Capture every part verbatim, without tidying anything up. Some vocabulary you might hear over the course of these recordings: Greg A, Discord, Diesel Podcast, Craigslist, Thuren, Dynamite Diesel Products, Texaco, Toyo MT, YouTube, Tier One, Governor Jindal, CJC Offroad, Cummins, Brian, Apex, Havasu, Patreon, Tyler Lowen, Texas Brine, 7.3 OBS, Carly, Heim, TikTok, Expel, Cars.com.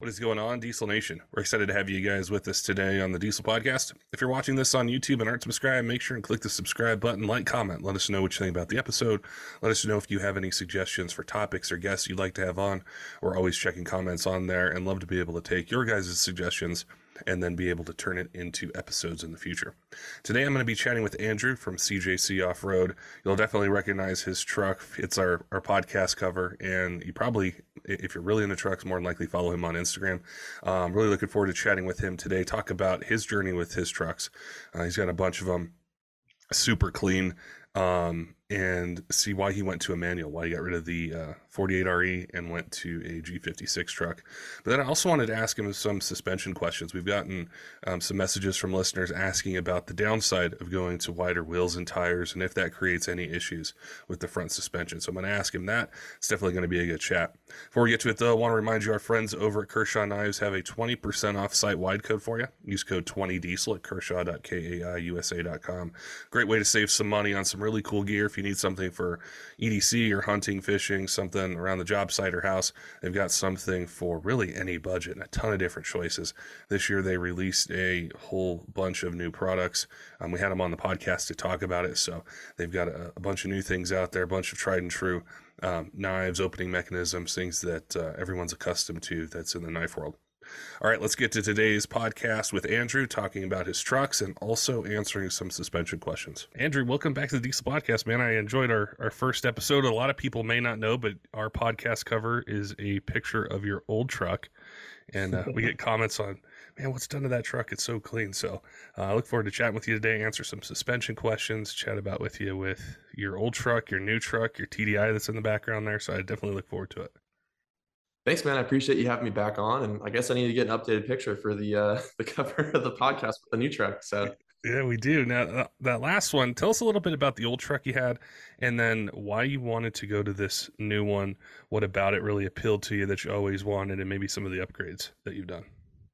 What is going on, Diesel Nation? We're excited to have you guys with us today on the Diesel Podcast. If you're watching this on YouTube and aren't subscribed, make sure and click the subscribe button, like, comment. Let us know what you think about the episode. Let us know if you have any suggestions for topics or guests you'd like to have on. We're always checking comments on there and love to be able to take your guys' suggestions and then be able to turn it into episodes in the future. Today, I'm going to be chatting with Andrew from C J C Offroad. You'll definitely recognize his truck. It's our, our podcast cover, and you probably, if you're really into trucks, more than likely follow him on Instagram. Um, really looking forward to chatting with him today, talk about his journey with his trucks. Uh, he's got a bunch of them, super clean, um, and see why he went to a manual, why he got rid of the uh, forty-eight R E and went to a G fifty-six truck. But then I also wanted to ask him some suspension questions. We've gotten um, some messages from listeners asking about the downside of going to wider wheels and tires and if that creates any issues with the front suspension. So I'm going to ask him that. It's definitely going to be a good chat. Before we get to it, though, I want to remind you our friends over at Kershaw Knives have a twenty percent off site-wide code for you. Use code twenty diesel at kershaw dot kaiusa dot com. Great way to save some money on some really cool gear. If you need something for E D C or hunting, fishing, something around the job site or house, they've got something for really any budget and a ton of different choices. This year, they released a whole bunch of new products. Um, we had them on the podcast to talk about it. So they've got a, a bunch of new things out there, a bunch of tried and true um, knives, opening mechanisms, things that uh, everyone's accustomed to that's in the knife world. All right, let's get to today's podcast with Andrew, talking about his trucks and also answering some suspension questions. Andrew, welcome back to the Diesel Podcast, man. I enjoyed our, our first episode. A lot of people may not know, but our podcast cover is a picture of your old truck. And uh, we get comments on, man, what's done to that truck? It's so clean. So uh, I look forward to chatting with you today, answer some suspension questions, chat about with you with your old truck, your new truck, your T D I that's in the background there. So I definitely look forward to it. Thanks, man. I appreciate you having me back on. And I guess I need to get an updated picture for the uh, the cover of the podcast with the new truck. So yeah, we do. Now, uh, that last one, tell us a little bit about the old truck you had and then why you wanted to go to this new one. What about it really appealed to you that you always wanted, and maybe some of the upgrades that you've done?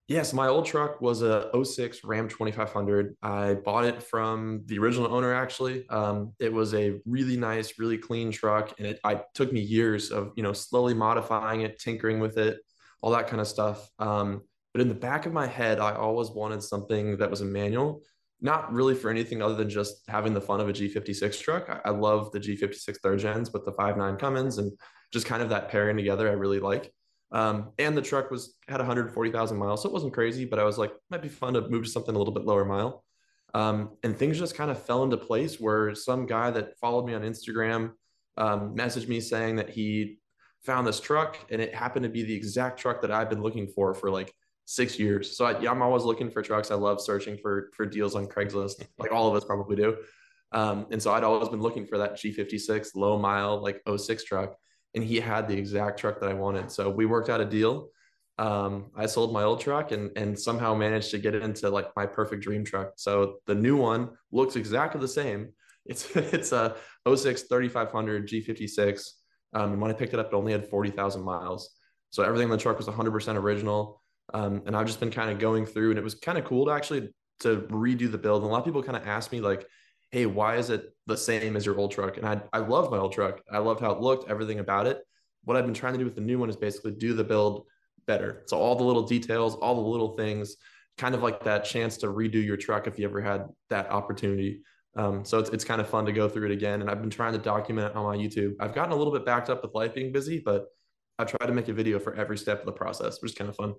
Yes, my old truck was a oh six Ram twenty-five hundred. I bought it from the original owner, actually. Um, it was a really nice, really clean truck. And it, I, it took me years of, you know, slowly modifying it, tinkering with it, all that kind of stuff. Um, but in the back of my head, I always wanted something that was a manual, not really for anything other than just having the fun of a G fifty-six truck. I, I love the G fifty-six third gens, but the five nine Cummins and just kind of that pairing together, I really like. Um, and the truck was had one hundred forty thousand miles, so it wasn't crazy, but I was like, might be fun to move to something a little bit lower mile. Um, and things just kind of fell into place where some guy that followed me on Instagram um, messaged me saying that he found this truck, and it happened to be the exact truck that I've been looking for for like six years. So I, yeah, I'm always looking for trucks. I love searching for for deals on Craigslist, like all of us probably do. Um, and so I'd always been looking for that G fifty-six low mile, like oh six truck. And he had the exact truck that I wanted. So we worked out a deal. Um, I sold my old truck and and somehow managed to get it into like my perfect dream truck. So the new one looks exactly the same. It's it's a oh six thirty-five hundred G fifty-six. Um, and when I picked it up, it only had forty thousand miles. So everything in the truck was one hundred percent original. Um, and I've just been kind of going through, and it was kind of cool to actually to redo the build. And a lot of people kind of asked me like, hey, why is it the same as your old truck? And I I love my old truck. I love how it looked, everything about it. What I've been trying to do with the new one is basically do the build better. So all the little details, all the little things, kind of like that chance to redo your truck if you ever had that opportunity. Um, so it's it's kind of fun to go through it again. And I've been trying to document it on my YouTube. I've gotten a little bit backed up with life being busy, but I try to make a video for every step of the process, which is kind of fun.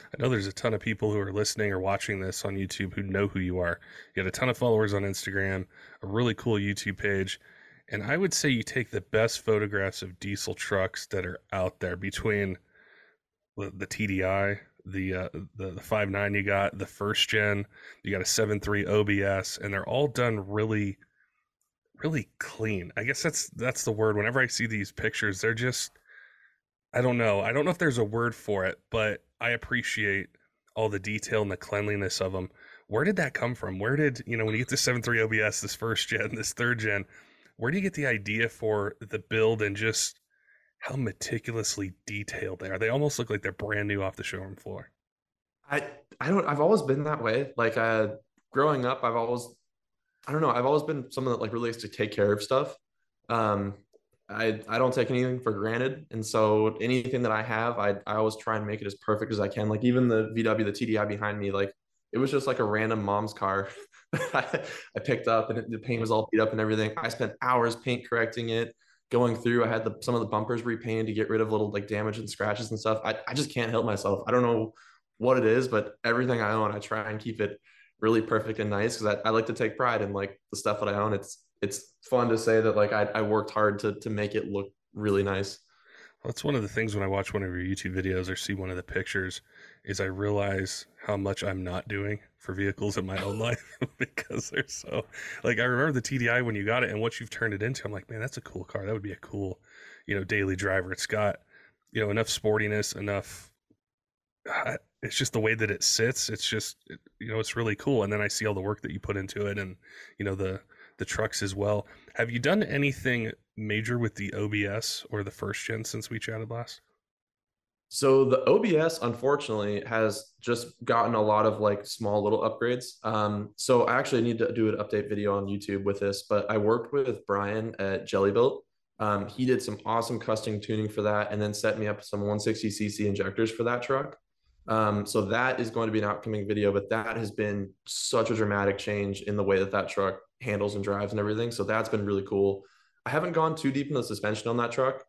I know there's a ton of people who are listening or watching this on YouTube who know who you are. You got a ton of followers on Instagram, a really cool YouTube page. And I would say you take the best photographs of diesel trucks that are out there between the, the T D I, the, uh, the the five nine you got, the first gen, you got a seven three O B S, and they're all done really, really clean. I guess that's that's the word. Whenever I see these pictures, they're just I don't know. I don't know if there's a word for it, but I appreciate all the detail and the cleanliness of them. Where did that come from? Where did, you know, when you get to seven point three O B S, this first gen, this third gen, where do you get the idea for the build and just how meticulously detailed they are? They almost look like they're brand new off the showroom floor. I, I don't, I've always been that way. Like, uh, growing up, I've always, I don't know. I've always been someone that like really likes to take care of stuff. Um, I, I don't take anything for granted. And so anything that I have, I, I always try and make it as perfect as I can. Like even the V W, the T D I behind me, like it was just like a random mom's car I picked up, and it, the paint was all beat up and everything. I spent hours paint correcting it, going through. I had the, some of the bumpers repainted to get rid of little like damage and scratches and stuff. I, I just can't help myself. I don't know what it is, but everything I own, I try and keep it really perfect and nice, because I, I like to take pride in like the stuff that I own. It's, it's fun to say that like I, I worked hard to to make it look really nice. Well, that's one of the things when I watch one of your YouTube videos or see one of the pictures is I realize how much I'm not doing for vehicles in my own life because they're so like, I remember the T D I when you got it and what you've turned it into. I'm like, man, that's a cool car. That would be a cool, you know, daily driver. It's got, you know, enough sportiness, enough. Uh, it's just the way that it sits. It's just, it, you know, it's really cool. And then I see all the work that you put into it and, you know, the, the trucks as well. Have you done anything major with the O B S or the first gen since we chatted last? So the O B S, unfortunately, has just gotten a lot of like small little upgrades. Um, so I actually need to do an update video on YouTube with this, but I worked with Brian at Jellybuilt. Um, he did some awesome custom tuning for that and then set me up some one sixty c c injectors for that truck. Um, so that is going to be an upcoming video, but that has been such a dramatic change in the way that that truck handles and drives and everything. So that's been really cool. I haven't gone too deep in the suspension on that truck.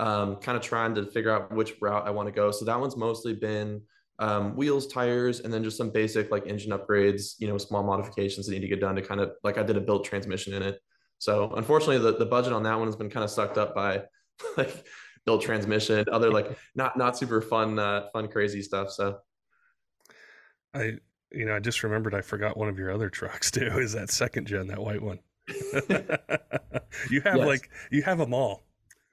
Um, kind of trying to figure out which route I want to go. So that one's mostly been um, wheels, tires, and then just some basic like engine upgrades, you know, small modifications that need to get done to kind of like I did a built transmission in it. So unfortunately the, the budget on that one has been kind of sucked up by like built transmission, other like not, not super fun, uh, fun, crazy stuff. So I, you know, I just remembered I forgot one of your other trucks too, is that second gen, that white one. You have yes. like, you have them all.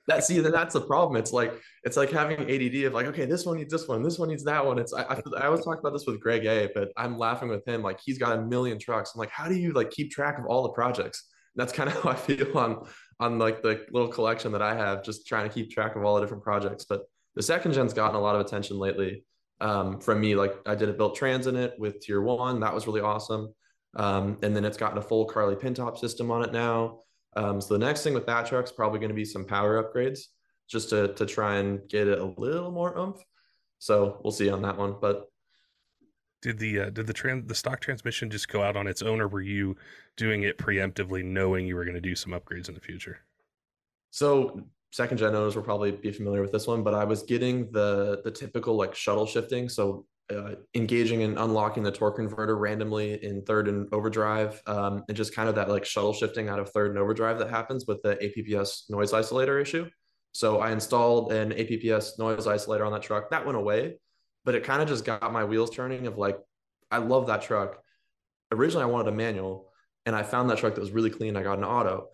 That, see, that's the problem. It's like, it's like having A D D of like, okay, this one needs this one, this one needs that one. It's, I, I, I always talk about this with Greg A, but I'm laughing with him. Like he's got a million trucks. I'm like, how do you like keep track of all the projects? And that's kind of how I feel on, on like the little collection that I have, just trying to keep track of all the different projects. But the second gen's gotten a lot of attention lately. Um, from me, like I did a built trans in it with Tier One. That was really awesome. Um, and then it's gotten a full Carly pin top system on it now. Um, so the next thing with that truck is probably going to be some power upgrades just to, to try and get it a little more oomph. So we'll see on that one. But did the, uh, did the trans, the stock transmission just go out on its own, or were you doing it preemptively knowing you were going to do some upgrades in the future? So second gen owners will probably be familiar with this one, but I was getting the the typical like shuttle shifting. So uh, engaging and unlocking the torque converter randomly in third and overdrive, um, and just kind of that like shuttle shifting out of third and overdrive that happens with the A P P S noise isolator issue. So I installed an A P P S noise isolator on that truck. That went away, but it kind of just got my wheels turning of like, I love that truck. Originally I wanted a manual and I found that truck that was really clean. I got an auto.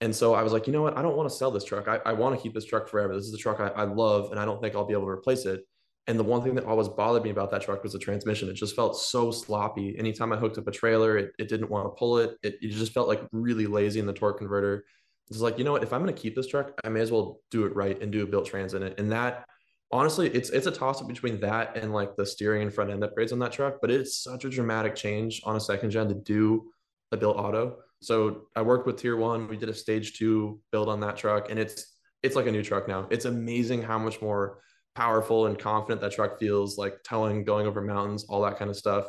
And so I was like, you know what? I don't want to sell this truck. I, I want to keep this truck forever. This is the truck I, I love, and I don't think I'll be able to replace it. And the one thing that always bothered me about that truck was the transmission. It just felt so sloppy. Anytime I hooked up a trailer, it, it didn't want to pull it. it. It just felt like really lazy in the torque converter. It's like, you know what? If I'm going to keep this truck, I may as well do it right and do a built trans in it. And that, honestly, it's it's a toss up between that and like the steering and front end upgrades on that truck. But it's such a dramatic change on a second gen to do a built auto. So I worked with Tier One. We did a stage two build on that truck, and it's it's like a new truck now. It's amazing how much more powerful and confident that truck feels, like towing, going over mountains, all that kind of stuff,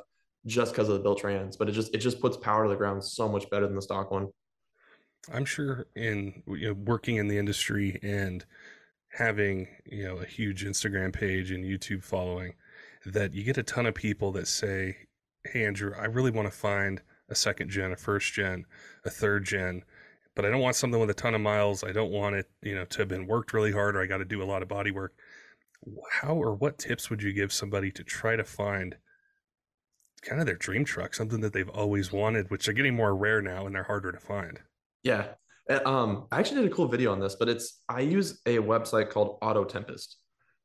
just because of the built trans. But it just it just puts power to the ground so much better than the stock one. I'm sure in you know, working in the industry and having you know a huge Instagram page and YouTube following, that you get a ton of people that say, "Hey Andrew, I really want to find a second gen, a first gen, a third gen, but I don't want something with a ton of miles. I don't want it, you know, to have been worked really hard, or I got to do a lot of body work." How or what tips would you give somebody to try to find kind of their dream truck, something that they've always wanted, which they're getting more rare now and they're harder to find? Yeah. Um, I actually did a cool video on this, but it's, I use a website called Auto Tempest.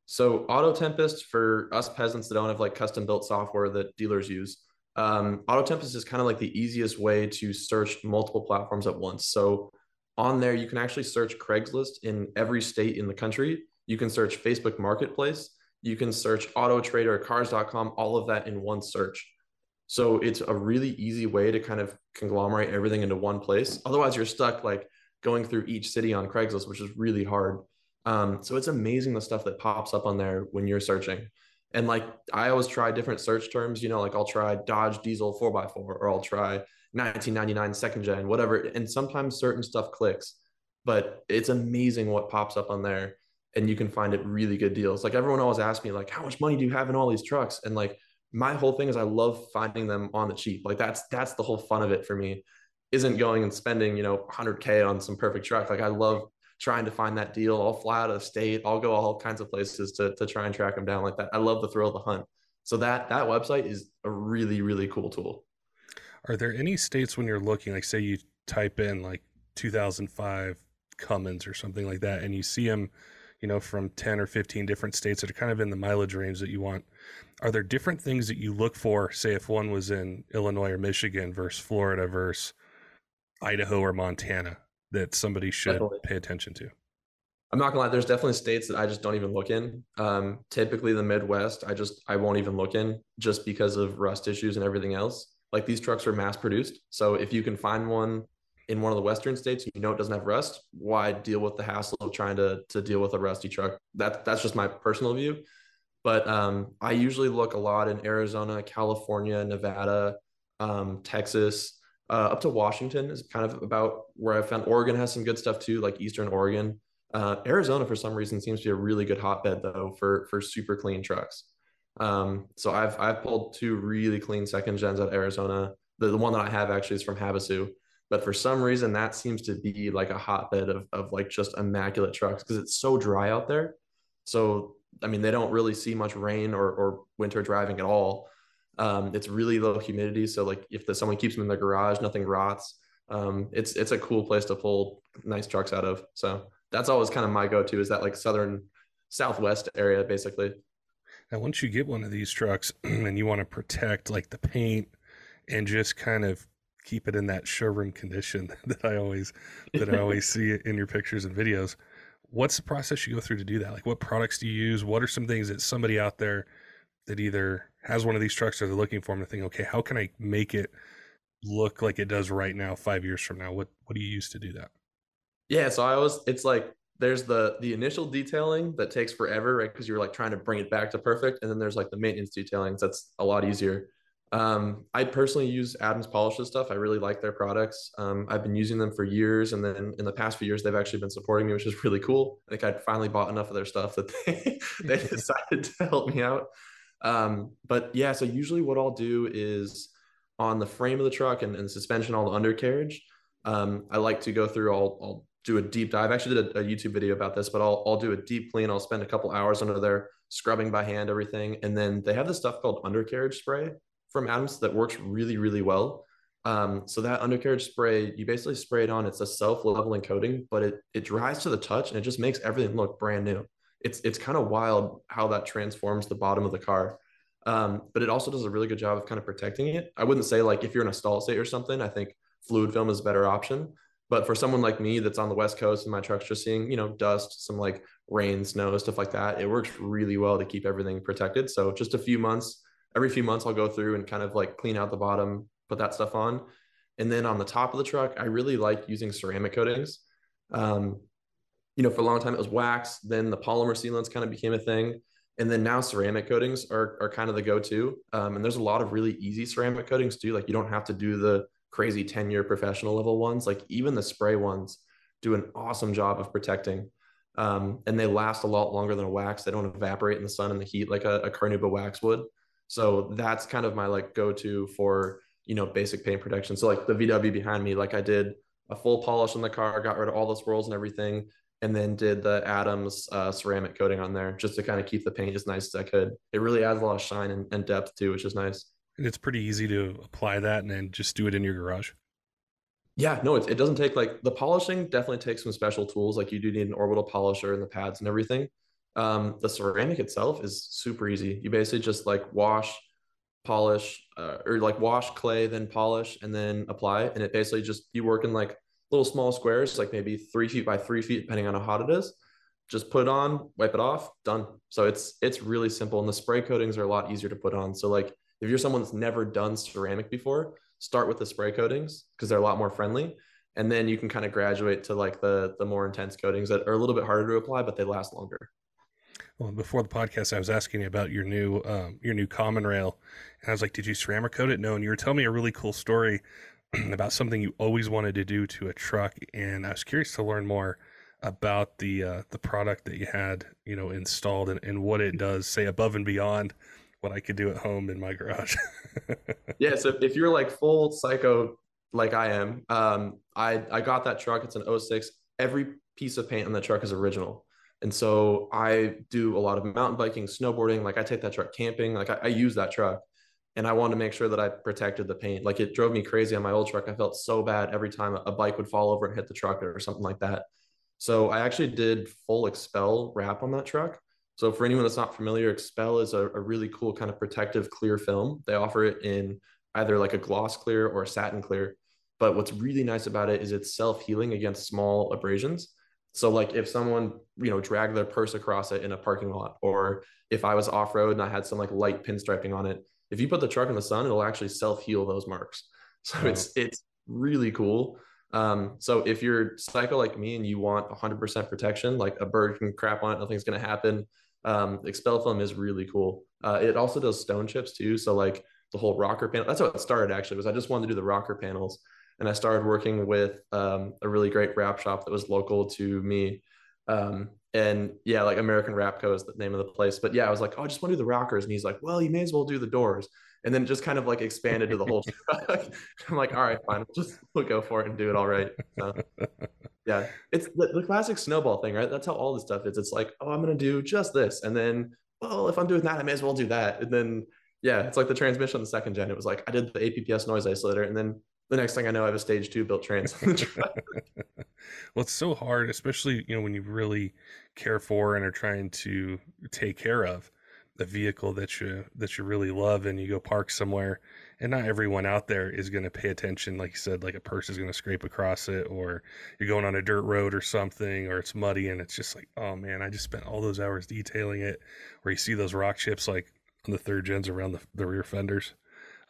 So Auto Tempest, for us peasants that don't have like custom built software that dealers use, um, Auto Tempest is kind of like the easiest way to search multiple platforms at once. So on there, you can actually search Craigslist in every state in the country. You can search Facebook Marketplace. You can search Auto Trader, cars dot com, all of that in one search. So it's a really easy way to kind of conglomerate everything into one place. Otherwise, you're stuck like going through each city on Craigslist, which is really hard. Um, so it's amazing the stuff that pops up on there when you're searching. And like, I always try different search terms, you know, like I'll try Dodge Diesel four by four, or I'll try nineteen ninety-nine second gen, whatever. And sometimes certain stuff clicks, but it's amazing what pops up on there. And you can find it really good deals. Like everyone always asks me like, how much money do you have in all these trucks? And like, my whole thing is I love finding them on the cheap. Like that's, that's the whole fun of it for me, isn't going and spending, you know, one hundred K on some perfect truck. Like I love trying to find that deal. I'll fly out of state. I'll go all kinds of places to, to try and track them down like that. I love the thrill of the hunt. So that, that website is a really, really cool tool. Are there any states when you're looking, like say you type in like two thousand five Cummins or something like that, and you see them, you know, from ten or fifteen different states that are kind of in the mileage range that you want. Are there different things that you look for, say if one was in Illinois or Michigan versus Florida versus Idaho or Montana, that somebody should definitely pay attention to? I'm not gonna lie, there's definitely states that I just don't even look in. Um, typically the Midwest, I just, I won't even look in just because of rust issues and everything else. Like these trucks are mass produced. So if you can find one in one of the Western states, you know, it doesn't have rust, why deal with the hassle of trying to, to deal with a rusty truck? That that's just my personal view. But um, I usually look a lot in Arizona, California, Nevada, um, Texas, uh, up to Washington is kind of about where I found. Oregon has some good stuff too, like Eastern Oregon. Uh, Arizona for some reason seems to be a really good hotbed though for, for super clean trucks. Um, so I've, I've pulled two really clean second gens out of Arizona. The, the one that I have actually is from Havasu. But for some reason, that seems to be like a hotbed of, of like just immaculate trucks because it's so dry out there. So, I mean, they don't really see much rain or, or winter driving at all. Um, it's really low humidity. So like if the, someone keeps them in their garage, nothing rots. Um, it's, it's a cool place to pull nice trucks out of. So that's always kind of my go-to, is that like southern Southwest area, basically. Now, once you get one of these trucks and you want to protect like the paint and just kind of keep it in that showroom condition that I always, that I always see in your pictures and videos, what's the process you go through to do that? Like what products do you use? What are some things that somebody out there that either has one of these trucks or they're looking for them to think, okay, how can I make it look like it does right now, five years from now? What, what do you use to do that? Yeah. So I always, it's like, there's the, the initial detailing that takes forever, right? Cause you're like trying to bring it back to perfect. And then there's like the maintenance detailing. That's a lot easier. Um, I personally use Adams Polishes stuff. I really like their products. Um, I've been using them for years. And then in the past few years, they've actually been supporting me, which is really cool. I think I finally bought enough of their stuff that they, they decided to help me out. Um, but yeah, so usually what I'll do is on the frame of the truck and, and suspension, all the undercarriage. Um, I like to go through, I'll, I'll do a deep dive. I actually did a, a YouTube video about this, but I'll, I'll do a deep clean. I'll spend a couple hours under there scrubbing by hand, everything. And then they have this stuff called undercarriage spray from Adams that works really, really well. Um, so that undercarriage spray, you basically spray it on. It's a self-leveling coating, but it it dries to the touch and it just makes everything look brand new. It's it's kind of wild how that transforms the bottom of the car. Um, but it also does a really good job of kind of protecting it. I wouldn't say like if you're in a stall state or something, I think fluid film is a better option. But for someone like me that's on the West Coast and my truck's just seeing, you know, dust, some like rain, snow, stuff like that, it works really well to keep everything protected. So just a few months, every few months I'll go through and kind of like clean out the bottom, put that stuff on. And then on the top of the truck, I really like using ceramic coatings. Um, you know, for a long time it was wax, then the polymer sealants kind of became a thing. And then now ceramic coatings are, are kind of the go-to. Um, and there's a lot of really easy ceramic coatings too. Like you don't have to do the crazy ten year professional level ones. Like even the spray ones do an awesome job of protecting. Um, and they last a lot longer than a wax. They don't evaporate in the sun and the heat like a, a Carnauba wax would. So that's kind of my like go-to for, you know, basic paint protection. So like the V W behind me, like I did a full polish on the car, got rid of all the swirls and everything, and then did the Adams uh, ceramic coating on there just to kind of keep the paint as nice as I could. It really adds a lot of shine and, and depth too, which is nice. And it's pretty easy to apply that and then just do it in your garage. Yeah, no, it, it doesn't take, like, the polishing definitely takes some special tools. Like, you do need an orbital polisher and the pads and everything. Um, the ceramic itself is super easy. You basically just, like, wash, polish, uh, or like wash, clay, then polish, and then apply. And it basically just, you work in like little small squares, like maybe three feet by three feet, depending on how hot it is. Just put it on, wipe it off, done. So it's, it's really simple. And the spray coatings are a lot easier to put on. So, like, if you're someone that's never done ceramic before, start with the spray coatings because they're a lot more friendly. And then you can kind of graduate to, like, the, the more intense coatings that are a little bit harder to apply, but they last longer. Well, before the podcast, I was asking you about your new, um, your new common rail. And I was like, did you ceramic coat it? No. And you were telling me a really cool story about something you always wanted to do to a truck. And I was curious to learn more about the, uh, the product that you had, you know, installed and, and what it does, say, above and beyond what I could do at home in my garage. Yeah. So if you're like full psycho, like I am, um, I, I got that truck. It's an oh six. Every piece of paint on the truck is original. And so I do a lot of mountain biking, snowboarding. Like, I take that truck camping. Like, I, I use that truck, and I wanted to make sure that I protected the paint. Like, it drove me crazy on my old truck. I felt so bad every time a bike would fall over and hit the truck or something like that. So I actually did full Expel wrap on that truck. So for anyone that's not familiar, Expel is a, a really cool kind of protective clear film. They offer it in either like a gloss clear or a satin clear. But what's really nice about it is it's self-healing against small abrasions. So, like, if someone, you know, dragged their purse across it in a parking lot, or if I was off-road and I had some like light pinstriping on it, if you put the truck in the sun, it'll actually self-heal those marks. So wow. it's it's really cool. Um, so if you're psycho like me and you want one hundred percent protection, like a bird can crap on it, nothing's going to happen. Um, Expel film is really cool. Uh, it also does stone chips too. So, like, the whole rocker panel, that's how it started actually, was I just wanted to do the rocker panels. And I started working with um, a really great wrap shop that was local to me. Um, and yeah, like American Wrap Co is the name of the place. But yeah, I was like, oh, I just want to do the rockers. And he's like, well, you may as well do the doors. And then it just kind of like expanded to the whole truck. I'm like, all right, fine, we'll just we'll go for it and do it all right. So, yeah, it's the, the classic snowball thing, right? That's how all this stuff is. It's like, oh, I'm going to do just this. And then, well, if I'm doing that, I may as well do that. And then, yeah, it's like the transmission on the second gen. It was like, I did the A P P S noise isolator, and then the next thing I know, I have a stage two built trans. Well, it's so hard, especially, you know, when you really care for and are trying to take care of the vehicle that you, that you really love, and you go park somewhere and not everyone out there is going to pay attention. Like you said, like a purse is going to scrape across it, or you're going on a dirt road or something, or it's muddy. And it's just like, oh man, I just spent all those hours detailing it, where you see those rock chips, like on the third gens around the, the rear fenders.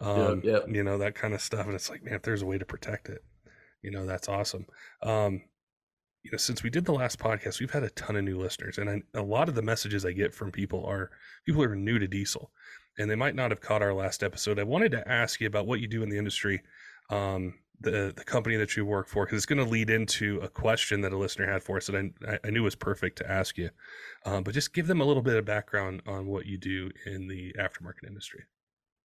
Um, yeah, yeah. You know, that kind of stuff. And it's like, man, if there's a way to protect it, you know, that's awesome. Um, you know, since we did the last podcast, we've had a ton of new listeners, and I, a lot of the messages I get from people are people who are new to diesel, and they might not have caught our last episode. I wanted to ask you about what you do in the industry, um, the, the company that you work for, because it's going to lead into a question that a listener had for us that I, I knew was perfect to ask you. Um, but just give them a little bit of background on what you do in the aftermarket industry.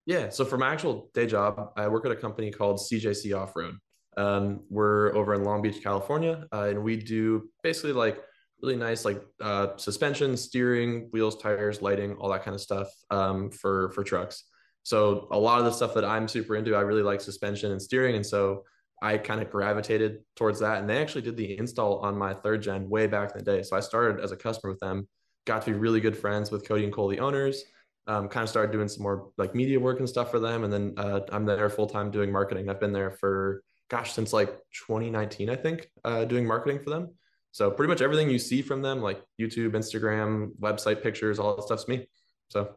Yeah. So for my actual day job, I work at a company called C J C Offroad. Um, we're over in Long Beach, California, uh, and we do basically like really nice, like uh, suspension, steering, wheels, tires, lighting, all that kind of stuff um, for, for trucks. So a lot of the stuff that I'm super into, I really like suspension and steering. And so I kind of gravitated towards that. And they actually did the install on my third gen way back in the day. So I started as a customer with them, got to be really good friends with Cody and Cole, the owners. Um, kind of started doing some more like media work and stuff for them. And then uh, I'm there full-time doing marketing. I've been there for, gosh, since like twenty nineteen, I think, uh, doing marketing for them. So pretty much everything you see from them, like YouTube, Instagram, website pictures, all that stuff's me. So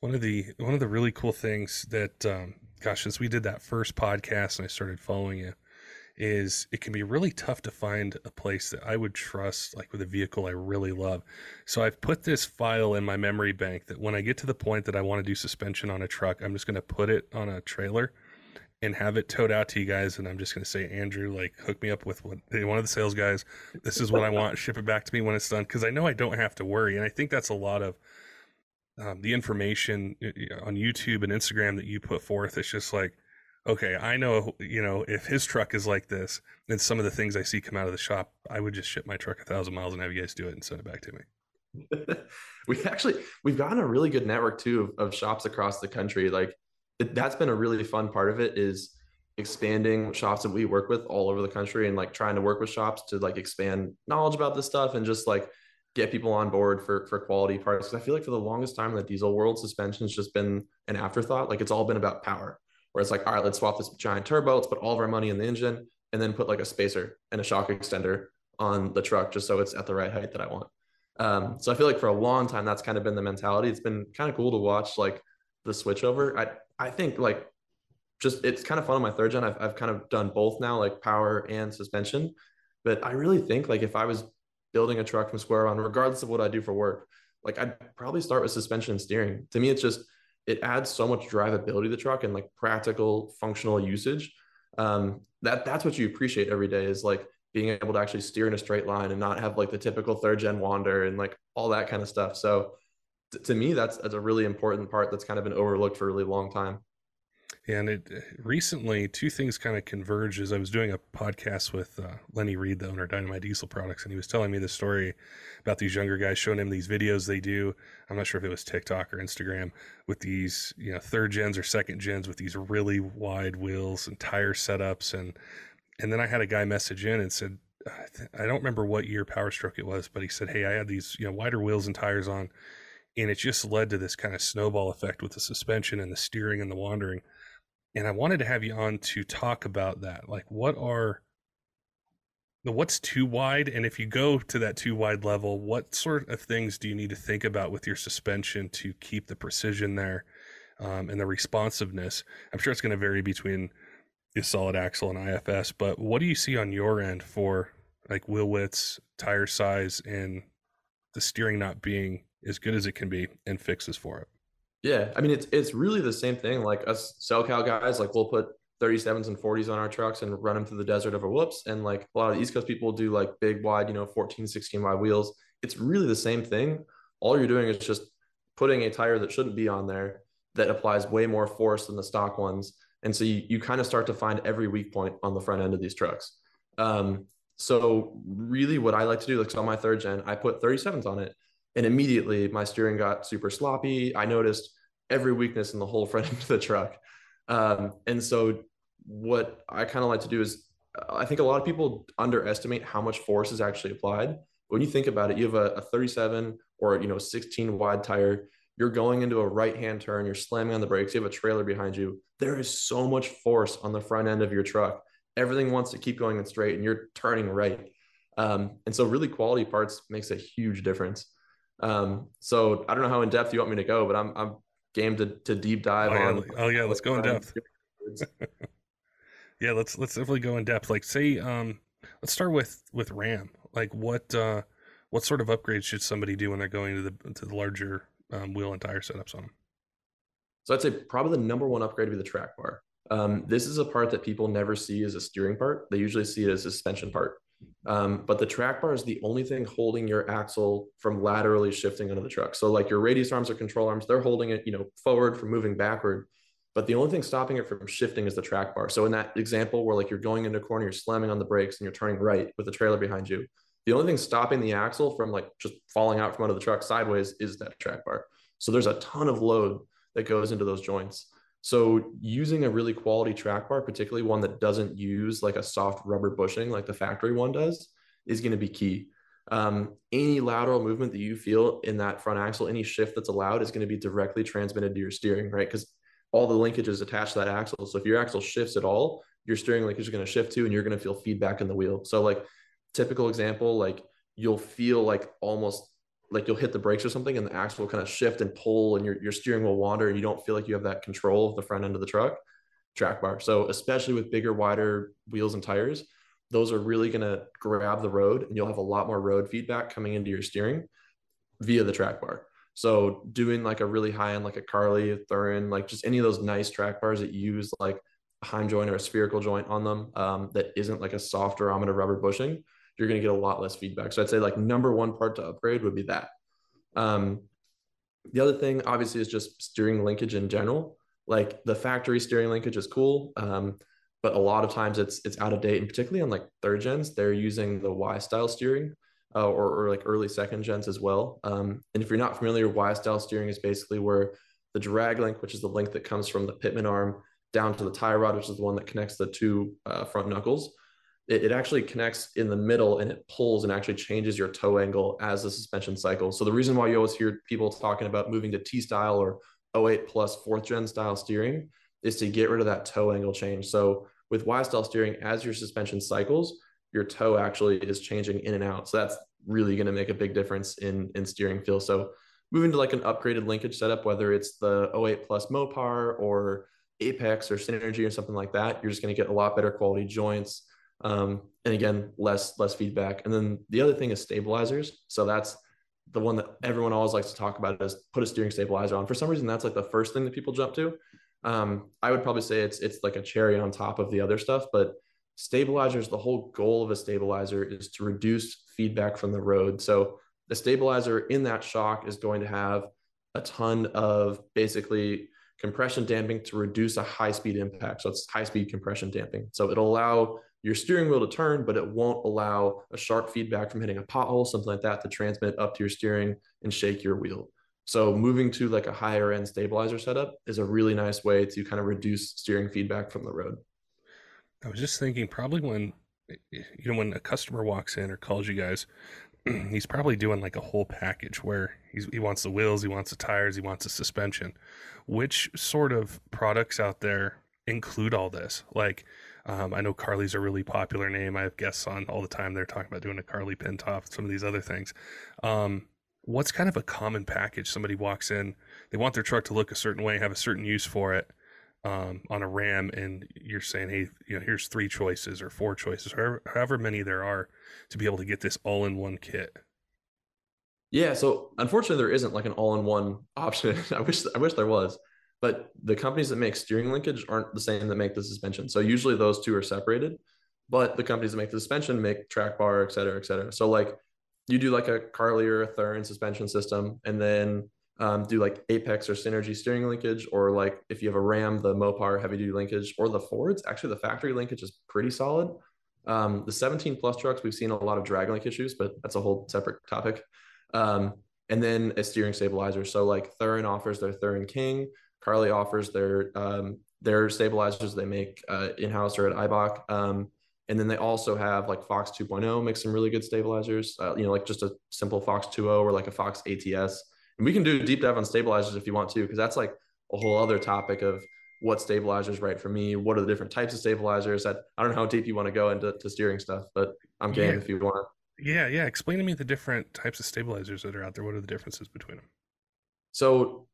one of the, one of the really cool things that, um, gosh, since we did that first podcast and I started following you, is it can be really tough to find a place that I would trust, like with a vehicle I really love. So I've put this file in my memory bank that when I get to the point that I want to do suspension on a truck, I'm just going to put it on a trailer and have it towed out to you guys. And I'm just going to say, Andrew, like, hook me up with one, one of the sales guys. This is what I want. Ship it back to me when it's done. Cause I know I don't have to worry. And I think that's a lot of um, the information on YouTube and Instagram that you put forth. It's just like, okay, I know, you know, if his truck is like this, then some of the things I see come out of the shop, I would just ship my truck a thousand miles and have you guys do it and send it back to me. we actually, we've gotten a really good network too of, of shops across the country. Like it, that's been a really fun part of it is expanding shops that we work with all over the country and like trying to work with shops to like expand knowledge about this stuff and just like get people on board for, for quality parts. Cause I feel like for the longest time in the diesel world, suspension's just been an afterthought. Like it's all been about power where it's like, all right, let's swap this giant turbo. Let's put all of our money in the engine and then put like a spacer and a shock extender on the truck just so it's at the right height that I want. Um, so I feel like for a long time, that's kind of been the mentality. It's been kind of cool to watch like the switchover. I, I think like just, it's kind of fun on my third gen. I've, I've kind of done both now, like power and suspension, but I really think like if I was building a truck from square one, regardless of what I do for work, like I'd probably start with suspension and steering. To me, it's just, it adds so much drivability to the truck and like practical functional usage. Um, that that's what you appreciate every day is like being able to actually steer in a straight line and not have like the typical third gen wander and like all that kind of stuff. So t- to me, that's, that's a really important part that's kind of been overlooked for a really long time. And it recently, two things kind of converged as I was doing a podcast with uh, Lenny Reed, the owner of Dynamite Diesel Products, and he was telling me this story about these younger guys showing him these videos they do. I'm not sure if it was TikTok or Instagram with these, you know, third gens or second gens with these really wide wheels and tire setups. And and then I had a guy message in and said, I, th- I don't remember what year Power Stroke it was, but he said, hey, I had these, you know, wider wheels and tires on, and it just led to this kind of snowball effect with the suspension and the steering and the wandering. And I wanted to have you on to talk about that. Like what are, what's too wide? And if you go to that too wide level, what sort of things do you need to think about with your suspension to keep the precision there um, and the responsiveness? I'm sure it's going to vary between the solid axle and I F S, but what do you see on your end for like wheel widths, tire size, and the steering not being as good as it can be and fixes for it? Yeah, I mean, it's it's really the same thing. Like us SoCal guys, like we'll put thirty-sevens and forties on our trucks and run them through the desert over whoops. And like a lot of East Coast people do like big wide, you know, fourteen, sixteen wide wheels. It's really the same thing. All you're doing is just putting a tire that shouldn't be on there that applies way more force than the stock ones. And so you, you kind of start to find every weak point on the front end of these trucks. Um, so really what I like to do, like so on my third gen, I put thirty-sevens on it. And immediately my steering got super sloppy. I noticed every weakness in the whole front end of the truck. Um, and so what I kind of like to do is I think a lot of people underestimate how much force is actually applied. When you think about it, you have a, a thirty-seven or, you know, sixteen wide tire, you're going into a right-hand turn, you're slamming on the brakes, you have a trailer behind you. There is so much force on the front end of your truck. Everything wants to keep going and straight and you're turning right. Um, and so really quality parts makes a huge difference. Um, so I don't know how in depth you want me to go, but I'm, I'm game to, to deep dive oh, yeah. on. Oh yeah. Let's go in depth. yeah. Let's, let's definitely go in depth. Like say, um, let's start with, with Ram. Like what, uh, what sort of upgrades should somebody do when they're going to the, to the larger, um, wheel and tire setups on them? So I'd say probably the number one upgrade would be the track bar. Um, this is a part that people never see as a steering part. They usually see it as a suspension part. Um, but the track bar is the only thing holding your axle from laterally shifting under the truck. So like your radius arms or control arms, they're holding it, you know, forward from moving backward, but the only thing stopping it from shifting is the track bar. So in that example where like you're going into a corner, you're slamming on the brakes and you're turning right with the trailer behind you, the only thing stopping the axle from like just falling out from under the truck sideways is that track bar. So there's a ton of load that goes into those joints. So using a really quality track bar, particularly one that doesn't use like a soft rubber bushing like the factory one does, is going to be key. Um, any lateral movement that you feel in that front axle, any shift that's allowed is going to be directly transmitted to your steering, right? Because all the linkages attach to that axle. So if your axle shifts at all, your steering linkage is going to shift too, and you're going to feel feedback in the wheel. So like typical example, like you'll feel like almost like you'll hit the brakes or something and the axle will kind of shift and pull and your, your steering will wander and you don't feel like you have that control of the front end of the truck, track bar. So especially with bigger, wider wheels and tires, those are really going to grab the road and you'll have a lot more road feedback coming into your steering via the track bar. So doing like a really high end, like a Carly, a Thuren, like just any of those nice track bars that use like a heim joint or a spherical joint on them um, that isn't like a soft durometer rubber bushing, you're going to get a lot less feedback. So I'd say like number one part to upgrade would be that. Um, the other thing obviously is just steering linkage in general. Like the factory steering linkage is cool, um, but a lot of times it's it's out of date, and particularly on like third gens, they're using the Y style steering uh, or, or like early second gens as well. Um, and if you're not familiar, Y style steering is basically where the drag link, which is the link that comes from the pitman arm down to the tie rod, which is the one that connects the two uh, front knuckles. It, it actually connects in the middle and it pulls and actually changes your toe angle as the suspension cycles. So the reason why you always hear people talking about moving to T-style or oh eight plus fourth gen style steering is to get rid of that toe angle change. So with Y-style steering, as your suspension cycles, your toe actually is changing in and out. So that's really going to make a big difference in, in steering feel. So moving to like an upgraded linkage setup, whether it's the oh eight plus Mopar or Apex or Synergy or something like that, you're just going to get a lot better quality joints. Um, and again, less, less feedback. And then the other thing is stabilizers. So that's the one that everyone always likes to talk about, is put a steering stabilizer on. For some reason, that's like the first thing that people jump to. Um, I would probably say it's, it's like a cherry on top of the other stuff, but stabilizers, the whole goal of a stabilizer is to reduce feedback from the road. So the stabilizer in that shock is going to have a ton of basically compression damping to reduce a high-speed impact. So it's high-speed compression damping. So it'll allow your steering wheel to turn, but it won't allow a sharp feedback from hitting a pothole, something like that, to transmit up to your steering and shake your wheel. So moving to like a higher end stabilizer setup is a really nice way to kind of reduce steering feedback from the road. I was just thinking, probably when, you know, when a customer walks in or calls you guys, he's probably doing like a whole package where he's, he wants the wheels, he wants the tires, he wants the suspension. Which sort of products out there include all this? Like, um, I know Carly's a really popular name. I have guests on all the time. They're talking about doing a Carly pin top, some of these other things. Um, What's kind of a common package? Somebody walks in, they want their truck to look a certain way, have a certain use for it, um, on a Ram, and you're saying, hey, you know, here's three choices or four choices, however, however many there are, to be able to get this all in one kit. Yeah. So unfortunately, there isn't like an all in one option. I wish, I wish there was, but the companies that make steering linkage aren't the same that make the suspension. So usually those two are separated, but the companies that make the suspension make track bar, et cetera, et cetera. So like, you do like a Carly or a Thuren suspension system, and then um, do like Apex or Synergy steering linkage, or like if you have a Ram, the Mopar heavy duty linkage, or the Fords. Actually, the factory linkage is pretty solid. Um, the seventeen plus trucks, we've seen a lot of drag link issues, but that's a whole separate topic. Um, and then a steering stabilizer. So like Thuren offers their Thuren King, Carly offers their um, their stabilizers they make uh, in-house or at I B O C. Um, And then they also have like Fox two point oh makes some really good stabilizers, uh, you know, like just a simple Fox two point oh or like a Fox A T S. And we can do a deep dive on stabilizers if you want to, because that's like a whole other topic of what stabilizer is right for me. What are the different types of stabilizers? That, I don't know how deep you want to go into to steering stuff, but I'm game yeah. if you want. Yeah, yeah. Explain to me the different types of stabilizers that are out there. What are the differences between them? So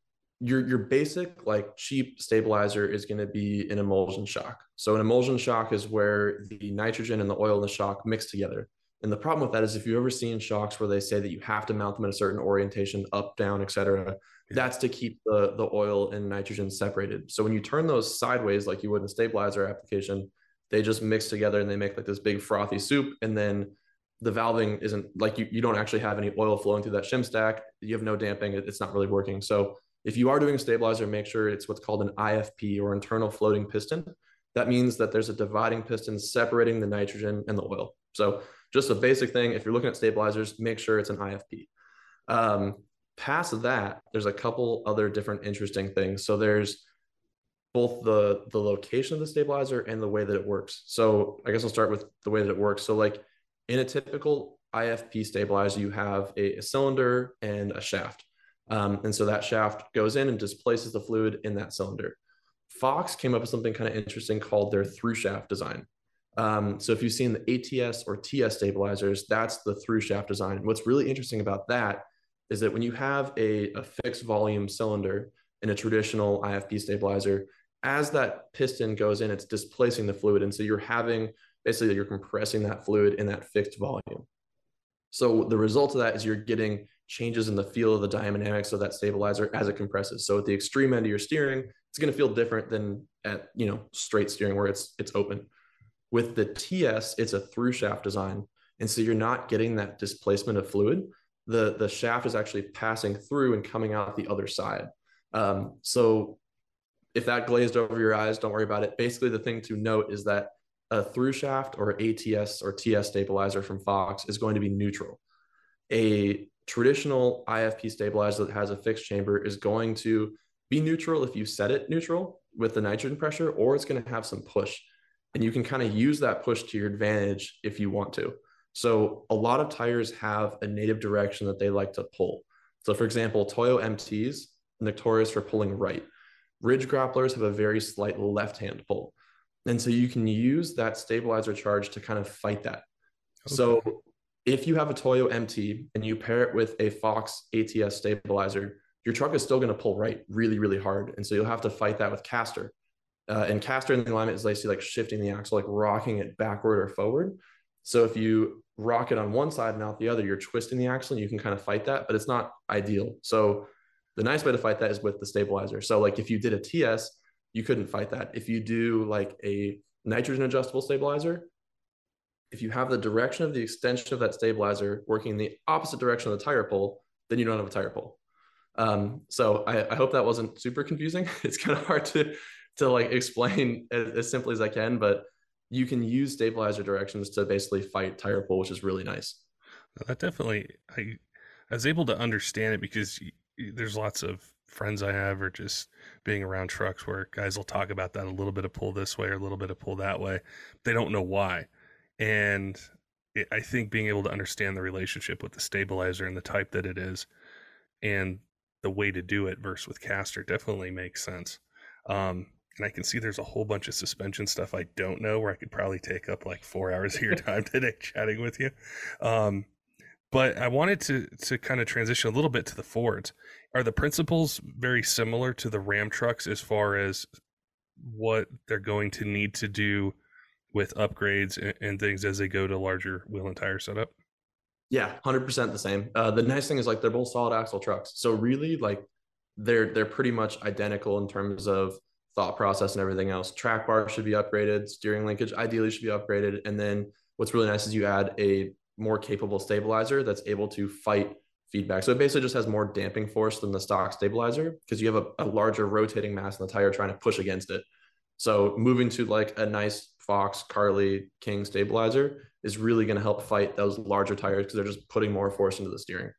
your your basic like cheap stabilizer is going to be an emulsion shock. So an emulsion shock is where the nitrogen and the oil in the shock mix together. And the problem with that is, if you've ever seen shocks where they say that you have to mount them in a certain orientation, up, down, et cetera, that's to keep the, the oil and nitrogen separated. So when you turn those sideways, like you would in a stabilizer application, they just mix together and they make like this big frothy soup. And then the valving isn't like, you, you don't actually have any oil flowing through that shim stack. You have no damping. It's not really working. So if you are doing a stabilizer, make sure it's what's called an I F P, or internal floating piston. That means that there's a dividing piston separating the nitrogen and the oil. So just a basic thing, if you're looking at stabilizers, make sure it's an I F P. Um, past that, there's a couple other different interesting things. So there's both the, the location of the stabilizer and the way that it works. So I guess I'll start with the way that it works. So like in a typical I F P stabilizer, you have a, a cylinder and a shaft. Um, and so that shaft goes in and displaces the fluid in that cylinder. Fox came up with something kind of interesting called their through shaft design. Um, so if you've seen the A T S or T S stabilizers, that's the through shaft design. And what's really interesting about that is that when you have a, a fixed volume cylinder in a traditional I F P stabilizer, as that piston goes in, it's displacing the fluid. And so you're having, basically you're compressing that fluid in that fixed volume. So the result of that is you're getting changes in the feel of the dynamics of that stabilizer as it compresses. So at the extreme end of your steering, it's going to feel different than at, you know, straight steering where it's it's open. With the T S, it's a through shaft design. And so you're not getting that displacement of fluid. The, the shaft is actually passing through and coming out the other side. Um, so if that glazed over your eyes, don't worry about it. Basically, the thing to note is that a through shaft or A T S or T S stabilizer from Fox is going to be neutral. A traditional I F P stabilizer that has a fixed chamber is going to be neutral if you set it neutral, with the nitrogen pressure, or it's going to have some push. And you can kind of use that push to your advantage if you want to. So a lot of tires have a native direction that they like to pull. So for example, Toyo M Ts are notorious for pulling right. Ridge grapplers have a very slight left-hand pull. And so you can use that stabilizer charge to kind of fight that. Okay. So if you have a Toyo M T and you pair it with a Fox A T S stabilizer, your truck is still going to pull right really, really hard. And so you'll have to fight that with caster. Uh, and caster in the alignment is basically like shifting the axle, like rocking it backward or forward. So if you rock it on one side and out the other, you're twisting the axle and you can kind of fight that, but it's not ideal. So the nice way to fight that is with the stabilizer. So like if you did a T S, you couldn't fight that. If you do like a nitrogen adjustable stabilizer, if you have the direction of the extension of that stabilizer working in the opposite direction of the tire pull, then you don't have a tire pull. Um, so I, I hope that wasn't super confusing. It's kind of hard to, to like explain as, as simply as I can, but you can use stabilizer directions to basically fight tire pull, which is really nice. I definitely, I, I was able to understand it because there's lots of friends I have, or just being around trucks, where guys will talk about that, a little bit of pull this way or a little bit of pull that way. They don't know why. And it, I think being able to understand the relationship with the stabilizer and the type that it is and the way to do it versus with caster definitely makes sense. Um, And I can see there's a whole bunch of suspension stuff I don't know, where I could probably take up like four hours of your time today chatting with you. Um, but I wanted to to kind of transition a little bit to the Fords. Are the principles very similar to the Ram trucks as far as what they're going to need to do with upgrades and, and things as they go to larger wheel and tire setup? Yeah, one hundred percent the same. Uh, the nice thing is like they're both solid axle trucks. So really like they're they're pretty much identical in terms of thought process and everything else. Track bar should be upgraded, steering linkage ideally should be upgraded. And then what's really nice is you add a more capable stabilizer that's able to fight feedback. So it basically just has more damping force than the stock stabilizer because you have a, a larger rotating mass in the tire trying to push against it. So moving to like a nice Fox, Carly, King stabilizer is really going to help fight those larger tires because they're just putting more force into the steering.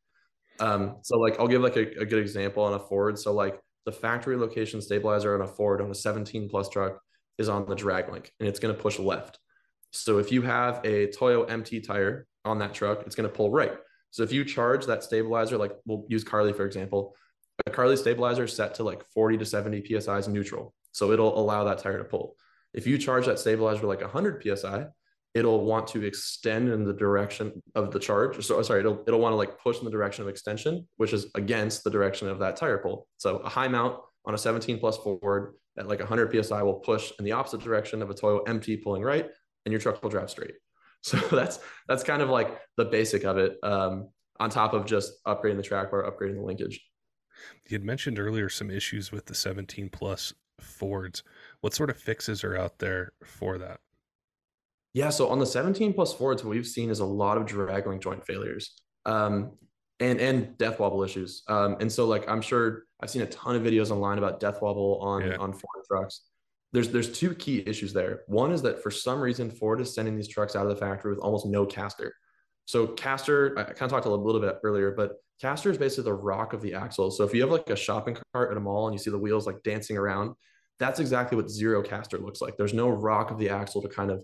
Um, so like I'll give like a, a good example on a Ford. So like the factory location stabilizer on a Ford on a seventeen plus truck is on the drag link, and it's going to push left. So if you have a Toyo M T tire on that truck, it's going to pull right. So if you charge that stabilizer, like we'll use Carly, for example, a Carly stabilizer is set to like forty to seventy P S I is neutral. So it'll allow that tire to pull. If you charge that stabilizer like one hundred P S I, it'll want to extend in the direction of the charge. So sorry, it'll, it'll want to like push in the direction of extension, which is against the direction of that tire pull. So a high mount on a seventeen plus Ford at like one hundred P S I will push in the opposite direction of a Toyo M T pulling right, and your truck will drive straight. So that's, that's kind of like the basic of it, um, on top of just upgrading the track bar, upgrading the linkage. You had mentioned earlier some issues with the seventeen plus Fords. What sort of fixes are out there for that? Yeah, so on the seventeen plus Fords, what we've seen is a lot of drag link joint failures, um, and and death wobble issues. Um, and so, like, I'm sure I've seen a ton of videos online about death wobble on, yeah. on Ford trucks. There's there's two key issues there. One is that for some reason, Ford is sending these trucks out of the factory with almost no caster. So caster, I kind of talked a little bit earlier, but caster is basically the rock of the axle. So if you have like a shopping cart at a mall and you see the wheels like dancing around, that's exactly what zero caster looks like. There's no rock of the axle to kind of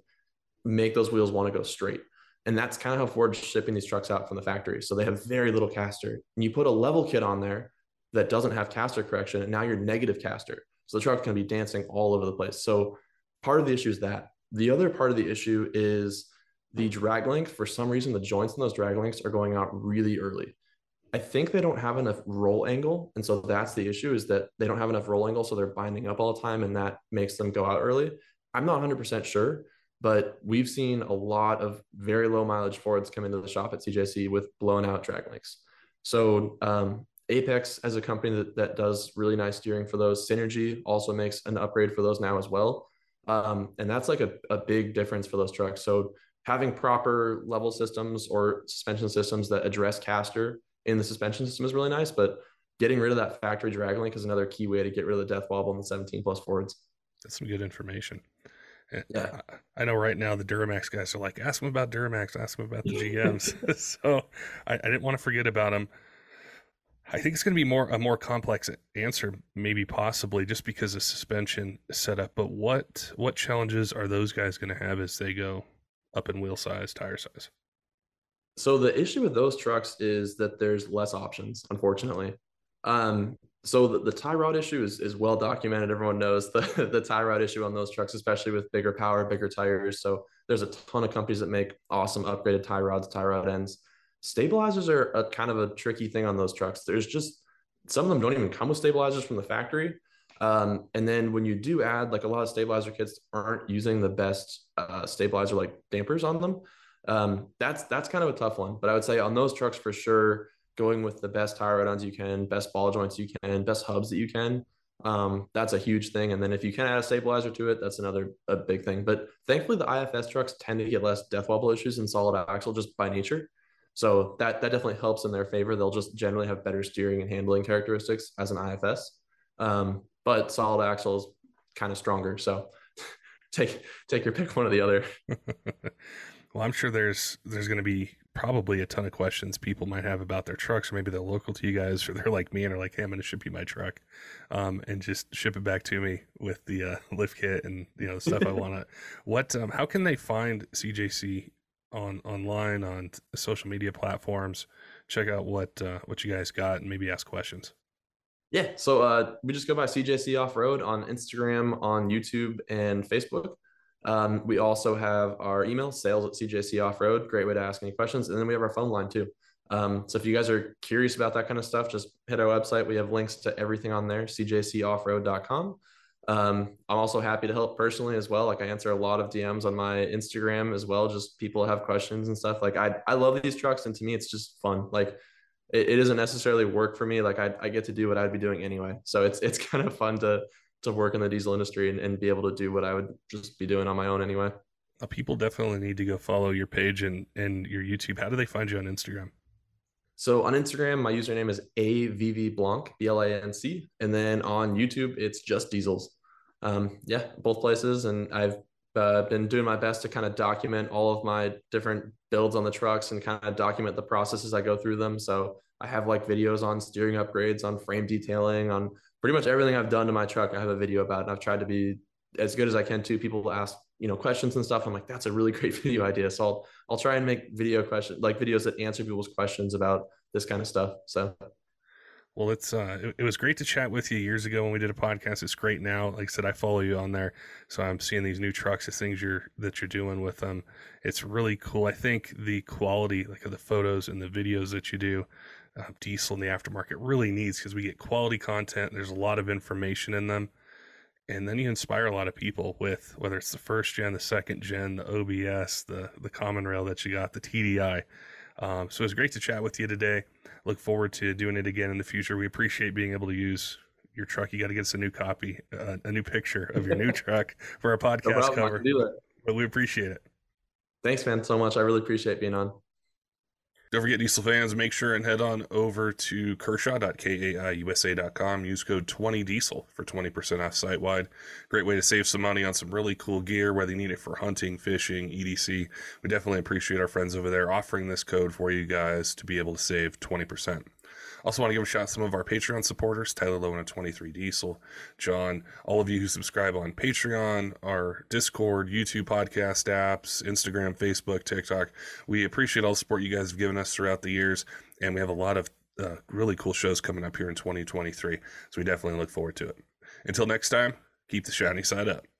make those wheels want to go straight. And that's kind of how Ford's shipping these trucks out from the factory. So they have very little caster. And you put a level kit on there that doesn't have caster correction, and now you're negative caster. So the truck can be dancing all over the place. So part of the issue is that. The other part of the issue is the drag link. For some reason, the joints in those drag links are going out really early. I think they don't have enough roll angle. And so that's the issue, is that they don't have enough roll angle. So they're binding up all the time, and that makes them go out early. I'm not one hundred percent sure, but we've seen a lot of very low mileage Fords come into the shop at C J C with blown out drag links. So um, Apex, as a company that, that does really nice steering for those, Synergy also makes an upgrade for those now as well. Um, and that's like a, a big difference for those trucks. So having proper level systems or suspension systems that address caster in the suspension system is really nice, but getting rid of that factory drag link is another key way to get rid of the death wobble in the seventeen plus Fords. That's some good information. Yeah, I know right now the Duramax guys are like, ask them about Duramax, ask them about the G Ms. So I, I didn't want to forget about them. I think it's going to be more a more complex answer, maybe possibly just because of suspension setup. But what what challenges are those guys going to have as they go up in wheel size, tire size? So the issue with those trucks is that there's less options, unfortunately. Um, so the, the tie rod issue is, is well documented. Everyone knows the, the tie rod issue on those trucks, especially with bigger power, bigger tires. So there's a ton of companies that make awesome upgraded tie rods, tie rod ends. Stabilizers are a kind of a tricky thing on those trucks. There's just some of them don't even come with stabilizers from the factory. Um, and then when you do add, like, a lot of stabilizer kits aren't using the best uh, stabilizer, like, dampers on them. Um, that's, that's kind of a tough one, but I would say on those trucks for sure, going with the best tie rod-ons you can, best ball joints you can, best hubs that you can. Um, that's a huge thing. And then if you can add a stabilizer to it, that's another a big thing. But thankfully the I F S trucks tend to get less death wobble issues than solid axle just by nature. So that, that definitely helps in their favor. They'll just generally have better steering and handling characteristics as an I F S. Um, but solid axle is kind of stronger. So take, take your pick, one or the other. Well, I'm sure there's, there's going to be probably a ton of questions people might have about their trucks, or maybe they're local to you guys, or they're like me and are like, hey, I'm going to ship you my truck, um, and just ship it back to me with the uh, lift kit and, you know, the stuff I want to, what, um, how can they find C J C on online, on social media platforms, check out what, uh, what you guys got and maybe ask questions? Yeah. So uh, we just go by C J C Offroad on Instagram, on YouTube and Facebook. Um, we also have our email, sales at C J C Offroad. Great way to ask any questions. And then we have our phone line too. Um, so if you guys are curious about that kind of stuff, just hit our website. We have links to everything on there, C J C offroad dot com. Um, I'm also happy to help personally as well. Like, I answer a lot of D Ms on my Instagram as well. Just people have questions and stuff. Like, I, I love these trucks. And to me, it's just fun. Like, it, it doesn't necessarily work for me. Like, I, I get to do what I'd be doing anyway. So it's, it's kind of fun to, to work in the diesel industry and, and be able to do what I would just be doing on my own anyway. People definitely need to go follow your page and, and your YouTube. How do they find you on Instagram? So on Instagram, my username is A V V Blanc, B L A N C. And then on YouTube, it's just Diesels. Um, yeah, both places. And I've uh, been doing my best to kind of document all of my different builds on the trucks and kind of document the processes I go through them. So I have, like, videos on steering upgrades, on frame detailing, on pretty much everything I've done to my truck. I have a video about it, and I've tried to be as good as I can too. People ask, you know, questions and stuff. I'm like, that's a really great video idea. So I'll, I'll try and make video questions, like videos that answer people's questions about this kind of stuff. So. Well, it's, uh, it, it was great to chat with you years ago when we did a podcast. It's great now. Like I said, I follow you on there. So I'm seeing these new trucks, the things you're, that you're doing with them. It's really cool. I think the quality, like, of the photos and the videos that you do, uh, diesel in the aftermarket really needs, because we get quality content. There's a lot of information in them. And then you inspire a lot of people with, whether it's the first gen, the second gen, the O B S, the, the common rail that you got, the T D I. Um, so it was great to chat with you today. Look forward to doing it again in the future. We appreciate being able to use your truck. You got to get us a new copy, uh, a new picture of your new truck for our podcast no cover. But we appreciate it. Thanks, man, so much. I really appreciate being on. Don't forget, diesel fans, make sure and head on over to kershaw dot kaiusa dot com. Use code twenty diesel for twenty percent off site-wide. Great way to save some money on some really cool gear, whether you need it for hunting, fishing, et cetera. We definitely appreciate our friends over there offering this code for you guys to be able to save twenty percent. Also want to give a shout out to some of our Patreon supporters, Tyler Lowen of twenty-three Diesel, John, all of you who subscribe on Patreon, our Discord, YouTube podcast apps, Instagram, Facebook, TikTok. We appreciate all the support you guys have given us throughout the years, and we have a lot of uh, really cool shows coming up here in twenty twenty-three, so we definitely look forward to it. Until next time, keep the shiny side up.